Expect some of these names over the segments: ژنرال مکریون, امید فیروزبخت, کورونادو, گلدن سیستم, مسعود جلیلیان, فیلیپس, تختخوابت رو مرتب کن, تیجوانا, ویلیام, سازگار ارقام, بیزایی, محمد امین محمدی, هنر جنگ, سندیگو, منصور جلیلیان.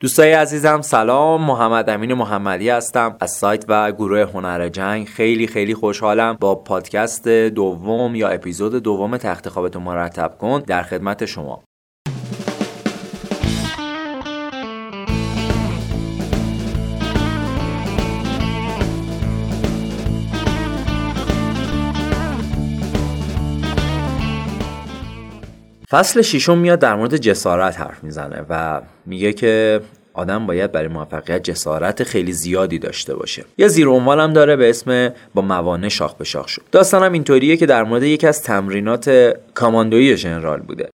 دوستای عزیزم سلام، محمد امین محمدی هستم از سایت و گروه هنر جنگ. خیلی خوشحالم با پادکست دوم یا اپیزود دوم تختخوابت رو مرتب کن در خدمت شما. فصل ششم میاد در مورد جسارت حرف میزنه و میگه که آدم باید برای موفقیت جسارت خیلی زیادی داشته باشه. یه زیر عنوان هم داره به اسم با موانع شاخ به شاخ شد. داستانم اینطوریه که در مورد یکی از تمرینات کاماندویی ژنرال بوده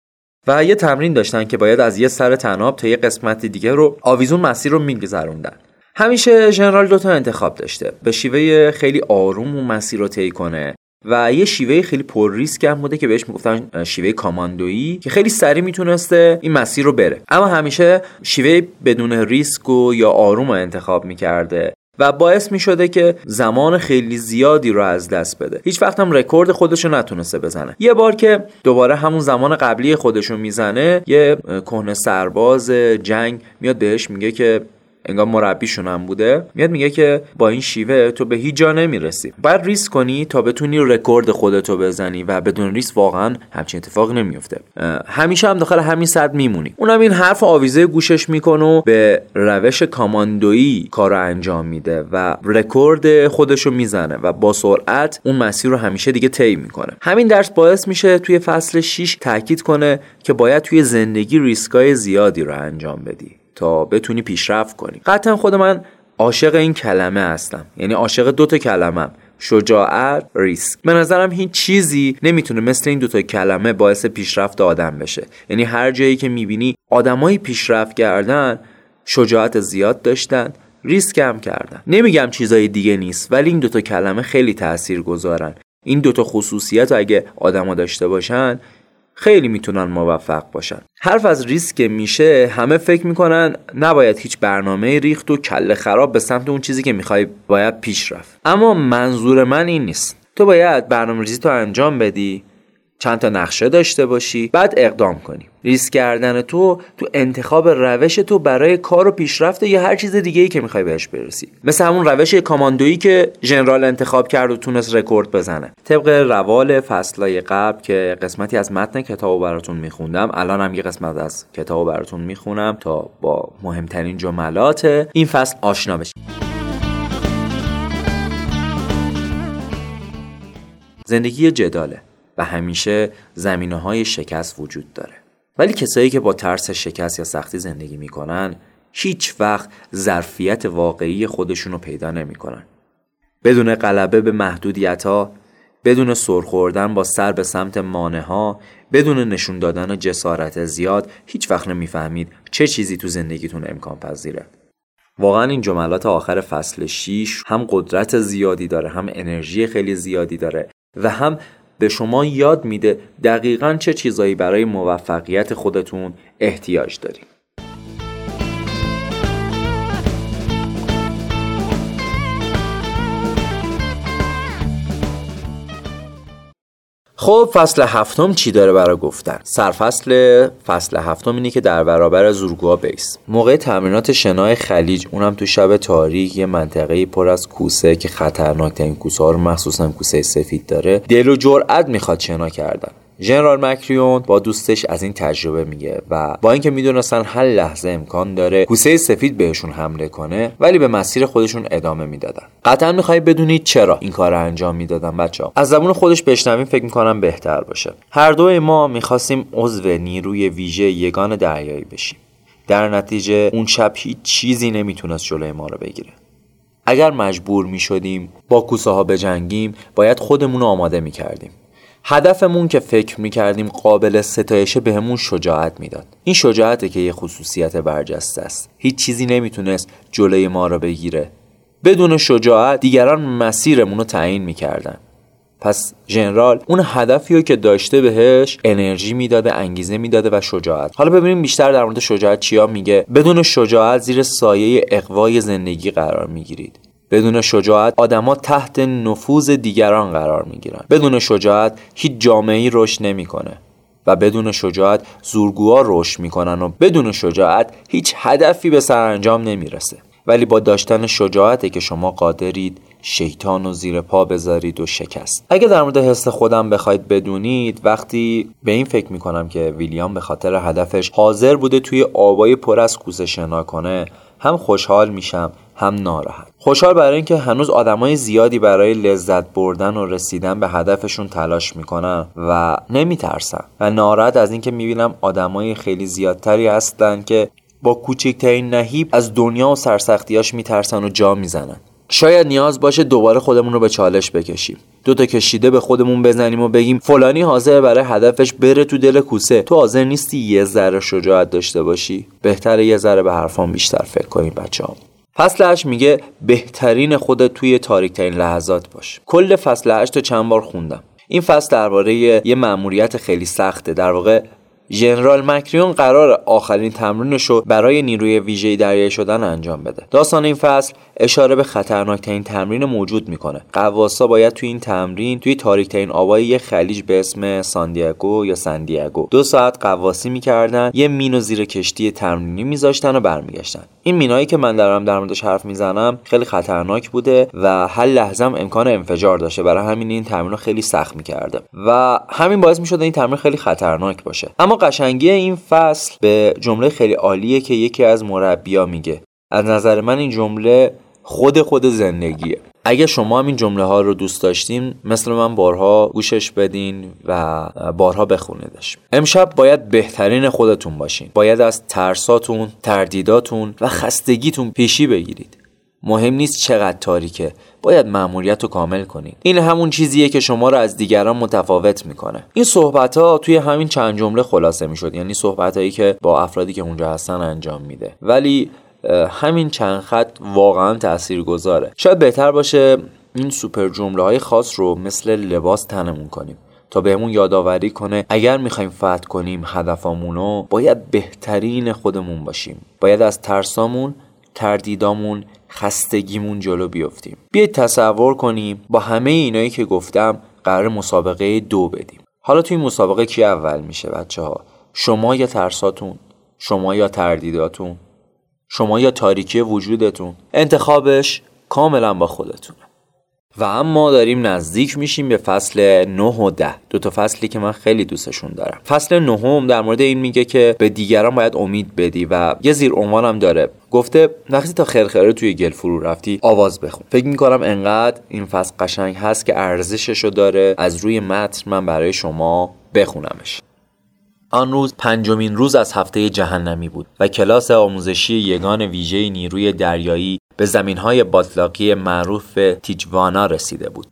و یه تمرین داشتن که باید از یه سر طناب تا یه قسمت دیگه رو آویزون مسیر رو میگذروندن. همیشه ژنرال دوتا انتخاب داشته، به شیوه خیلی آروم اون مسیر رو طی کنه و یه شیوه خیلی پر ریسک هم بوده که بهش میگفتن شیوه کاماندویی که خیلی سریع میتونسته این مسیر رو بره، اما همیشه شیوه بدون ریسک و یا آروم رو انتخاب میکرده و باعث میشده که زمان خیلی زیادی رو از دست بده. هیچ وقت هم رکورد خودش رو نتونسته بزنه. یه بار که دوباره همون زمان قبلی خودش رو میزنه، یه کهنه سرباز جنگ میاد بهش میگه که انگار مربیشون هم بوده، میاد میگه که با این شیوه تو به هیچ جا نمیرسی، باید ریسک کنی تا بتونی رکورد خودتو بزنی و بدون ریسک واقعا همچین اتفاق نمیفته، همیشه هم داخل همین سد میمونی. اونم این حرف آویزه گوشش میکنه و به روش کاماندویی کارو انجام میده و رکورد خودشو میزنه و با سرعت اون مسیر رو همیشه دیگه طی میکنه. همین درس باعث میشه توی فصل 6 تاکید کنه که باید توی زندگی ریسکای زیادی رو انجام بدی تا بتونی پیشرفت کنی. قطعا خود من عاشق این کلمه هستم، یعنی عاشق دوتا کلمم، شجاعت، ریسک. به نظرم هیچ چیزی نمیتونه مثل این دوتا کلمه باعث پیشرفت آدم بشه. یعنی هر جایی که میبینی آدمای پیشرفت کردن شجاعت زیاد داشتن، ریسک هم کردن. نمیگم چیزای دیگه نیست، ولی این دوتا کلمه خیلی تاثیرگذارن. این دوتا خصوصیت اگه آدما داشته باشن خیلی میتونن موفق باشن. حرف از ریسک میشه، همه فکر میکنن نباید هیچ برنامه ریخت و کله خراب به سمت اون چیزی که میخوای باید پیش رفت. اما منظور من این نیست. تو باید برنامه‌ریزی تو انجام بدی، چند تا نقشه داشته باشی، بعد اقدام کنی. ریسک کردن تو انتخاب روش تو برای کار و پیشرفت یا هر چیز دیگه‌ای که می‌خوای بهش برسی. مثل همون روش کاماندویی که ژنرال انتخاب کرد و تونست رکورد بزنه. طبق روال فصلای قبل که قسمتی از متن کتابو براتون می‌خوندم، الان هم یه قسمت از کتابو براتون می‌خونم تا با مهمترین جملات این فصل آشنا بشید. زندگی جداله و همیشه زمینه‌های شکست وجود داره، ولی کسایی که با ترس شکست یا سختی زندگی میکنن هیچ وقت ظرفیت واقعی خودشونو پیدا نمیکنن. بدون غلبه به محدودیت‌ها، بدون سرخوردن با سر به سمت مانع‌ها، بدون نشون دادن جسارت زیاد هیچ وقت نمیفهمید چه چیزی تو زندگیتون امکان پذیره. واقعا این جملات آخر فصل 6 هم قدرت زیادی داره، هم انرژی خیلی زیادی داره و هم به شما یاد میده دقیقاً چه چیزایی برای موفقیت خودتون احتیاج دارید. خب فصل هفتم چی داره برای گفتن؟ سرفصل فصل هفتم اینه که در برابر زورگوها بیس. موقع تمرینات شنای خلیج، اونم تو شب تاریک، یه منطقه پر از کوسه که خطرناک‌ترین کوسه‌ها رو مخصوصاً کوسه سفید داره، دل و جرأت میخواد شنا کردن. ژنرال مکریون با دوستش از این تجربه میگه و با اینکه میدونستن هر لحظه امکان داره کوسه سفید بهشون حمله کنه، ولی به مسیر خودشون ادامه میدادن. قطعا میخوای بدونید چرا این کار رو انجام میدادن بچه‌ها. از زبون خودش بشنویم فکر میکنم بهتر باشه. هر دوی ما میخواستیم عضو نیروی ویژه یگان دریایی بشیم. در نتیجه اون شب هیچ چیزی نمیتونست جلوی ما رو بگیره. اگر مجبور میشدیم با کوسه‌ها بجنگیم، باید خودمون رو آماده میکردیم. هدفمون که فکر میکردیم قابل ستایشه بهمون شجاعت میداد. این شجاعته که یه خصوصیت برجسته است. هیچ چیزی نمیتونست جلوی ما را بگیره. بدون شجاعت دیگران مسیرمون رو تعیین میکردن. پس ژنرال اون هدفی رو که داشته بهش انرژی میداده، انگیزه میداده و شجاعت. حالا ببینیم بیشتر در مورد شجاعت چیا میگه. بدون شجاعت زیر سایه اقوای زندگی قرار میگیرید. بدون شجاعت آدم‌ها تحت نفوذ دیگران قرار می‌گیرن. بدون شجاعت هیچ جامعه‌ای رشد نمی‌کنه. و بدون شجاعت زورگوها رشد میکنن و بدون شجاعت هیچ هدفی به سرانجام نمیرسه. ولی با داشتن شجاعته که شما قادرید شیطان رو زیر پا بذارید و شکست. اگه در مورد حس خودم بخواید بدونید، وقتی به این فکر میکنم که ویلیام به خاطر هدفش حاضر بوده توی آبای پر از کوسه شنا کنه، هم خوشحال میشم هم ناراحت. خوشحال برای اینکه هنوز آدمای زیادی برای لذت بردن و رسیدن به هدفشون تلاش میکنن و نمیترسن، و ناراحت از اینکه میبینم آدمای خیلی زیادتری هستن که با کوچکترین نهیب از دنیا و سرسختیاش میترسن و جا میزنن. شاید نیاز باشه دوباره خودمون رو به چالش بکشیم. دوتا کشیده به خودمون بزنیم و بگیم فلانی حاضر برای هدفش بره تو دل کوسه، تو حاضر نیستی یه ذره شجاعت داشته باشی؟ بهتره یه ذره به حرفام بیشتر فکر کنیم بچه‌ها. فصل 8 میگه بهترین خودت توی تاریک‌ترین لحظات باش. کل فصل 8 رو چند بار خوندم. این فصل درباره یه مأموریت خیلی سخته. در واقع ژنرال مکریون قرار آخرین تمرینش رو برای نیروی ویژه دریایی شدن انجام بده. داستان این فصل اشاره به خطرناکترین تمرین موجود میکنه. قواسا باید توی این تمرین توی تاریکترین آبای یه خلیج به اسم سندیگو یا سندیگو 2 ساعت قواسی میکردن، یه مینو زیر کشتی تمرینی میذاشتن و برمیگشتن. این مینایی که من دارم در موردش حرف میزنم خیلی خطرناک بوده و هر لحظه امکان انفجار داشته، برای همین این تمرین خیلی سخت میکرده و همین باعث میشد این تمرین خیلی خطرناک باشه. اما قشنگی این فصل به جمله خیلی عالیه که یکی از مربیا میگه. از نظر من این جمله خود زندگیه. اگه شما هم این جمله ها رو دوست داشتین مثل من بارها گوشش بدین و بارها بخونیدش. امشب باید بهترین خودتون باشین. باید از ترساتون، تردیداتون و خستگیتون پیشی بگیرید. مهم نیست چقدر تاریکه، باید مأموریت رو کامل کنید. این همون چیزیه که شما رو از دیگران متفاوت میکنه. این صحبت‌ها توی همین چند جمله خلاصه میشد، یعنی صحبتایی که با افرادی که اونجا هستن انجام میده، ولی همین چند خط واقعا تاثیرگذاره. شاید بهتر باشه این سوپر جمله‌های خاص رو مثل لباس تنمون کنیم تا بهمون یادآوری کنه اگر میخوایم فتح کنیم هدفامونو باید بهترین خودمون باشیم. باید از ترسامون، تردیدامون، خستگیمون جلو بیافتیم. بیایید تصور کنیم با همه اینایی که گفتم قرار مسابقه 2 بدیم. حالا توی مسابقه کی اول میشه بچه‌ها؟ شما یا ترساتون، شما یا تردیداتون، شما یا تاریکی وجودتون. انتخابش کاملا با خودتونه. و اما داریم نزدیک میشیم به فصل 9 و 10، 2 تا فصلی که من خیلی دوستشون دارم. فصل 9 در مورد این میگه که به دیگران باید امید بدی و یه زیر عنوان هم داره، گفته وقتی تا خرخره توی گل فرو رفتی آواز بخون. فکر میکنم انقدر این فصل قشنگ هست که ارزششو داره از روی متن من برای شما بخونمش. آن روز 5مین روز از هفته جهنمی بود و کلاس آموزشی یگان ویژه نیروی دریایی به زمینهای باطلاقی معروف تیجوانا رسیده بود.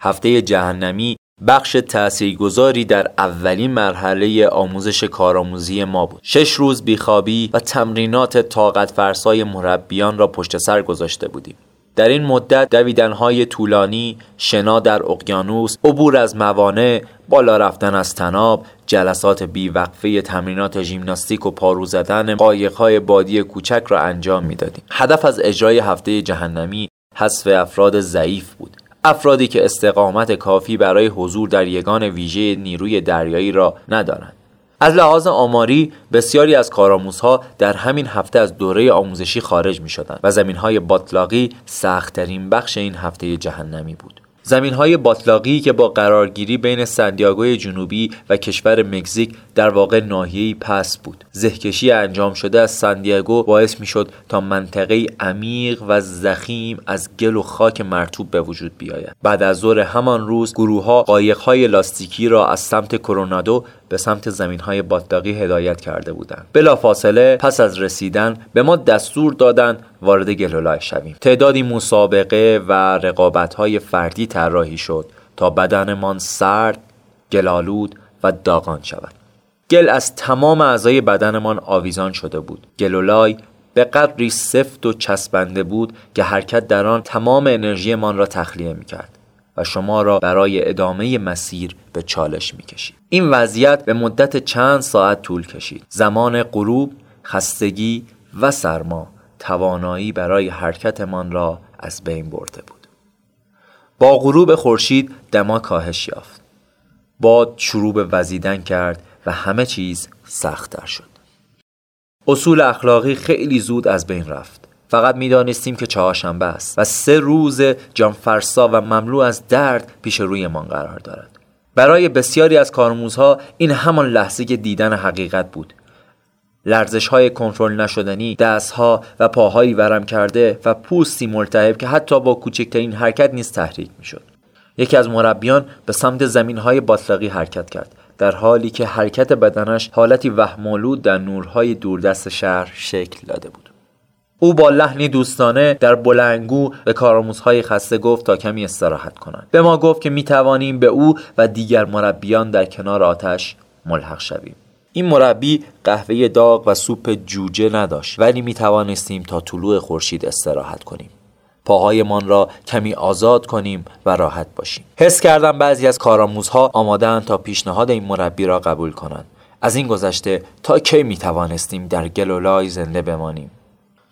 هفته جهنمی بخش تاثیرگذاری در اولین مرحله آموزش کارآموزی ما بود. 6 روز بیخوابی و تمرینات طاقت فرسای مربیان را پشت سر گذاشته بودیم. در این مدت دویدن‌های طولانی، شنا در اقیانوس، عبور از موانع، بالا رفتن از طناب، جلسات بیوقفه تمرینات ژیمناستیک و پارو زدن قایق‌های بادی کوچک را انجام می‌دادیم. هدف از اجرای هفته جهنمی حذف افراد ضعیف بود. افرادی که استقامت کافی برای حضور در یگان ویژه نیروی دریایی را ندارند. از لحاظ آماری بسیاری از کارآموزها در همین هفته از دوره آموزشی خارج می شدند و زمینهای باطلاقی سخت‌ترین بخش این هفته جهنمی بود. زمینهای باطلاقی که با قرارگیری بین سندیگوی جنوبی و کشور مکزیک در واقع ناحیه‌ای پس بود. زهکشی انجام شده از سندیگو باعث می شد تا منطقه عمیق و ضخیم از گل و خاک مرطوب به وجود بیاید. بعد از ظهر همان روز گروه‌ها قایق‌های لاستیکی را از سمت کورونادو به سمت زمین‌های باطلاقی هدایت کرده بودند. بلافاصله پس از رسیدن به ما دستور دادند وارد گلولای شویم. تعدادی مسابقه و رقابت‌های فردی طراحی شد تا بدنمان سرد، گلالود و داغان شود. گل از تمام اعضای بدنمان آویزان شده بود. گلولای به قدری سفت و چسبنده بود که حرکت در آن تمام انرژیمان را تخلیه می‌کرد و شما را برای ادامه مسیر به چالش می‌کشید. این وضعیت به مدت چند ساعت طول کشید. زمان غروب، خستگی و سرما توانایی برای حرکتمان را از بین برده بود. با غروب خورشید دما کاهش یافت. باد شروع به وزیدن کرد و همه چیز سخت‌تر شد. اصول اخلاقی خیلی زود از بین رفت. فقط می‌دانستیم که چهارشنبه است و 3 روز جانفرسا و مملو از درد پیش رویمان قرار دارد. برای بسیاری از کارآموزها این همان لحظه که دیدن حقیقت بود. لرزش‌های کنترل نشدنی، دست‌ها و پاهایی ورم کرده و پوستی ملتهب که حتی با کوچکترین حرکت نیز تحریک می‌شد. یکی از مربیان به سمت زمین‌های باطلاقی حرکت کرد، در حالی که حرکت بدنش حالتی وهم‌آلود در نورهای دوردست شهر شکل داده بود. او با لحنی دوستانه در بلندگو به کارآموزهای خسته گفت تا کمی استراحت کنند. به ما گفت که می‌توانیم به او و دیگر مربیان در کنار آتش ملحق شویم. این مربی قهوه داغ و سوپ جوجه نداشت، ولی می‌توانستیم تا طلوع خورشید استراحت کنیم. پاهایمان را کمی آزاد کنیم و راحت باشیم. حس کردم بعضی از کارآموزها آماده‌اند تا پیشنهاد این مربی را قبول کنند. از این گذشته تا کی می‌توانستیم در گلولای زنده بمانیم؟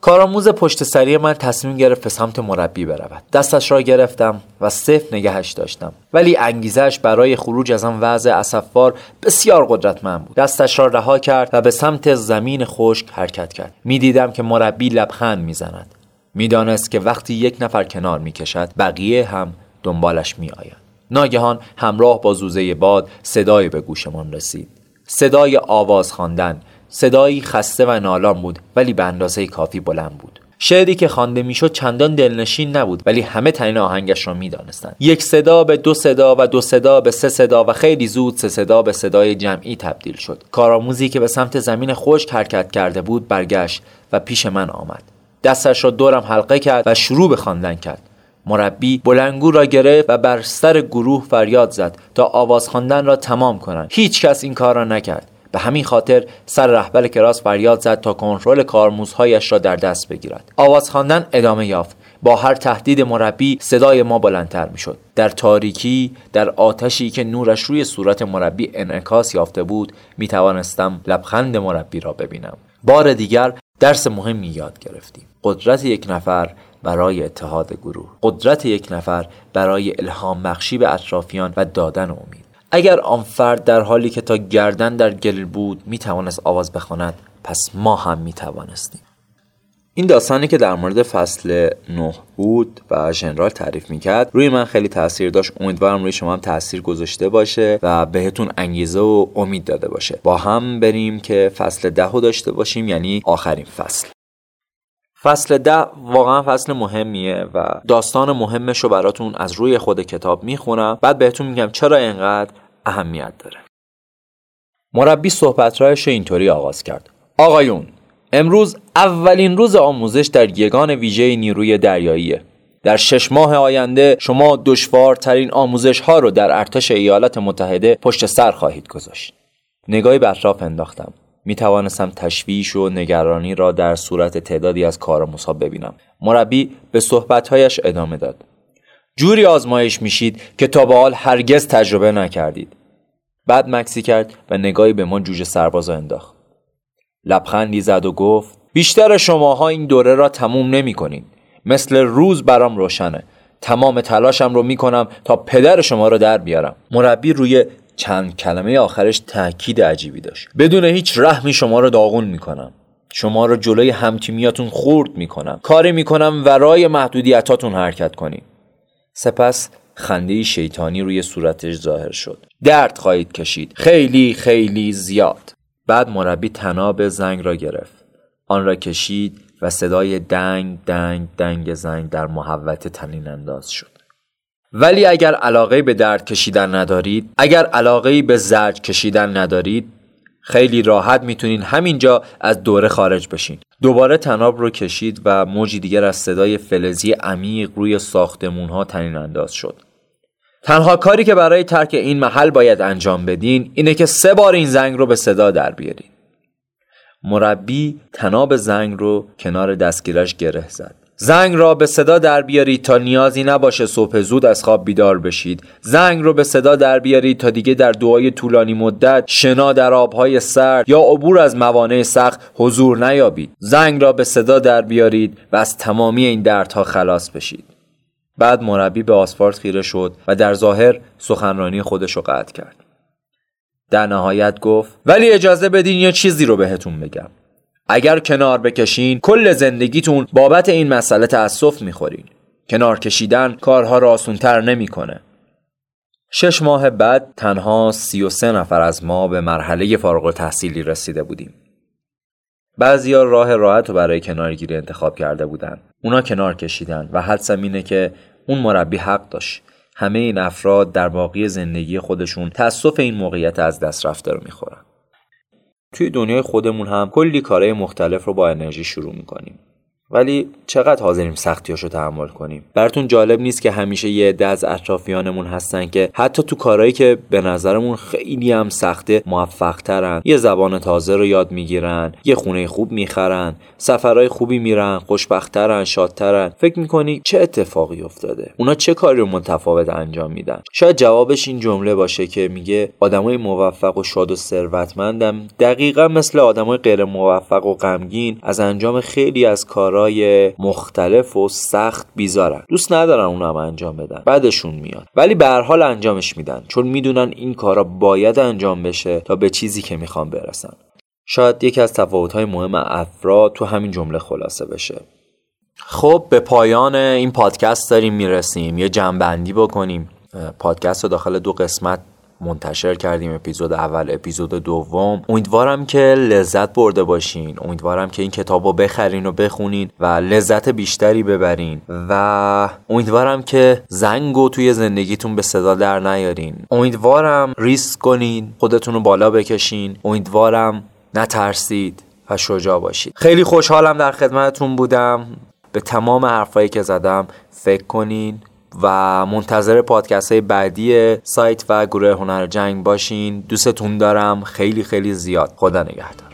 کارآموز پشت سری من تصمیم گرفت به سمت مربی برود. دستش را گرفتم و سفت نگهش داشتم، ولی انگیزش برای خروج از آن وضع اسف‌بار بسیار قدرتمند بود. دستش را رها کرد و به سمت زمین خشک حرکت کرد. می‌دیدم که مربی لبخند می‌زند. می‌دانست که وقتی یک نفر کنار می‌کشد، بقیه هم دنبالش می‌آیند. ناگهان همراه با زوزه باد صدایی به گوشمان رسید. صدای آواز خواندن، صدایی خسته و نالان بود، ولی به اندازه کافی بلند بود. شعری که خوانده میشد چندان دلنشین نبود، ولی همه تنین آهنگش را میدانستند. 1 صدا به 2 صدا و 2 صدا به 3 صدا و خیلی زود 3 صدا به صدای جمعی تبدیل شد. کارآموزی که به سمت زمین خشک حرکت کرده بود برگشت و پیش من آمد. دستش را دورم حلقه کرد و شروع به خواندن کرد. مربی بلندگو را گرفت و بر سر گروه فریاد زد تا آواز خواندن را تمام کنند. هیچ کس این کار را نکرد. به همین خاطر سر رهبر کلاس فریاد زد تا کنترل کارآموزهایش را در دست بگیرد. آواز خواندن ادامه یافت. با هر تهدید مربی صدای ما بلندتر میشد. در تاریکی، در آتشی که نورش روی صورت مربی انعکاس یافته بود، می توانستم لبخند مربی را ببینم. بار دیگر درس مهمی یاد گرفتیم: قدرت یک نفر برای اتحاد گروه، قدرت یک نفر برای الهام بخشی به اطرافیان و دادن امید. اگر آن فرد در حالی که تا گردن در گل بود میتوانست آواز بخواند، پس ما هم میتوانستیم. این داستانی که در مورد فصل 9 بود و ژنرال تعریف میکرد روی من خیلی تاثیر داشت. امیدوارم روی شما هم تاثیر گذاشته باشه و بهتون انگیزه و امید داده باشه. با هم بریم که فصل 10 رو داشته باشیم، یعنی آخرین فصل. فصل 10 واقعا فصل مهمیه و داستان مهمش رو براتون از روی خود کتاب میخونم، بعد بهتون میگم چرا اینقدر اهمیت داره. مربی صحبت‌هایش اینطوری آغاز کرد: آقایون، امروز اولین روز آموزش در یگان ویژه نیروی دریاییه. در 6 ماه آینده شما دشوارترین آموزش‌ها رو در ارتش ایالات متحده پشت سر خواهید گذاشت. نگاهی به اطراف انداختم. می توانستم تشویش و نگرانی را در صورت تعدادی از کارآموزها ببینم. مربی به صحبت‌هایش ادامه داد: جوری آزمایش میشید که تا به حال هرگز تجربه نکردید. بعد مکسی کرد و نگاهی به ما جوجه سربازا انداخت. لبخندی زد و گفت: بیشتر شماها این دوره را تموم نمی کنید. مثل روز برام روشنه. تمام تلاشم رو می کنم تا پدر شما را در بیارم. مربی روی چند کلمه آخرش تأکید عجیبی داشت: بدون هیچ رحمی شما را داغون می کنم. شما را جلوی همتیمیاتون خرد می کنم. کاری می کنم ورای محدودیتاتون حرکت کنید. سپس خنده‌ای شیطانی روی صورتش ظاهر شد. درد خواهید کشید، خیلی خیلی زیاد. بعد مربی تناب زنگ را گرفت، آن را کشید و صدای دنگ دنگ دنگ زنگ در محوطه تنین انداز شد. ولی اگر علاقه به درد کشیدن ندارید، اگر علاقه به زجر کشیدن ندارید، خیلی راحت میتونین همینجا از دوره خارج بشین. دوباره تناب رو کشید و موجی دیگر از صدای فلزی عمیق روی ساختمون‌ها طنین انداز شد. تنها کاری که برای ترک این محل باید انجام بدین اینه که 3 بار این زنگ رو به صدا در بیارین. مربی تناب زنگ رو کنار دستگیرش گره زد. زنگ را به صدا در بیارید تا نیازی نباشه صبح زود از خواب بیدار بشید. زنگ رو به صدا در بیارید تا دیگه در دعای طولانی مدت، شنا در آبهای سرد یا عبور از موانع سخت حضور نیابید. زنگ را به صدا در بیارید و از تمامی این دردها خلاص بشید. بعد مربی به آسفالت خیره شد و در ظاهر سخنرانی خودش رو قطع کرد. در نهایت گفت ولی اجازه بدین یه چیزی رو بهتون بگم. اگر کنار بکشین کل زندگیتون بابت این مسئله تأسف میخورین. کنار کشیدن کارها را آسان‌تر نمیکنه. 6 ماه بعد تنها 33 نفر از ما به مرحله فارغ التحصیلی رسیده بودیم. بعضیا راه راحت رو برای کنارگیری انتخاب کرده بودن. اونا کنار کشیدن و حدسم اینه که اون مربی حق داشت. همه این افراد در باقی زندگی خودشون تأسف این موقعیت از دست رفته رو میخورن. توی دنیای خودمون هم کلی کارهای مختلف رو با انرژی شروع میکنیم. ولی چقدر حاضریم سختیاشو تحمل کنیم؟ براتون جالب نیست که همیشه یه عده از اطرافیانمون هستن که حتی تو کارهایی که به نظرمون خیلی هم سخته موفق‌ترن. یه زبان تازه رو یاد میگیرن، یه خونه خوب میخرن، سفرهای خوبی میرن، خوشبخت‌ترن، شادترن. فکر میکنی چه اتفاقی افتاده؟ اونا چه کاری رو متفاوت انجام میدن؟ شاید جوابش این جمله باشه که میگه آدمای موفق و شاد و ثروتمندم دقیقاً مثل آدمای غیر موفق و غمگین از انجام خیلی از کارها مختلف و سخت بیزارن. دوست ندارن اونم انجام بدن. بعدشون میاد. ولی به هر حال انجامش میدن چون میدونن این کارا باید انجام بشه تا به چیزی که میخوان برسن. شاید یکی از تفاوت‌های مهم افراد تو همین جمله خلاصه بشه. خب به پایان این پادکست داریم میرسیم. یه جمع‌بندی بکنیم. پادکست رو داخل 2 قسمت منتشر کردیم، اپیزود اول، اپیزود دوم. امیدوارم که لذت برده باشین، امیدوارم که این کتاب رو بخرین و بخونین و لذت بیشتری ببرین و امیدوارم که زنگو توی زندگیتون به صدا در نیارین. امیدوارم ریسک کنین، خودتون رو بالا بکشین، امیدوارم نترسید و شجاع باشید. خیلی خوشحالم در خدمتتون بودم. به تمام حرفایی که زدم فکر کنین و منتظر پادکست های بعدی سایت و گروه هنر جنگ باشین. دوستتون دارم خیلی زیاد. خدا نگهدار.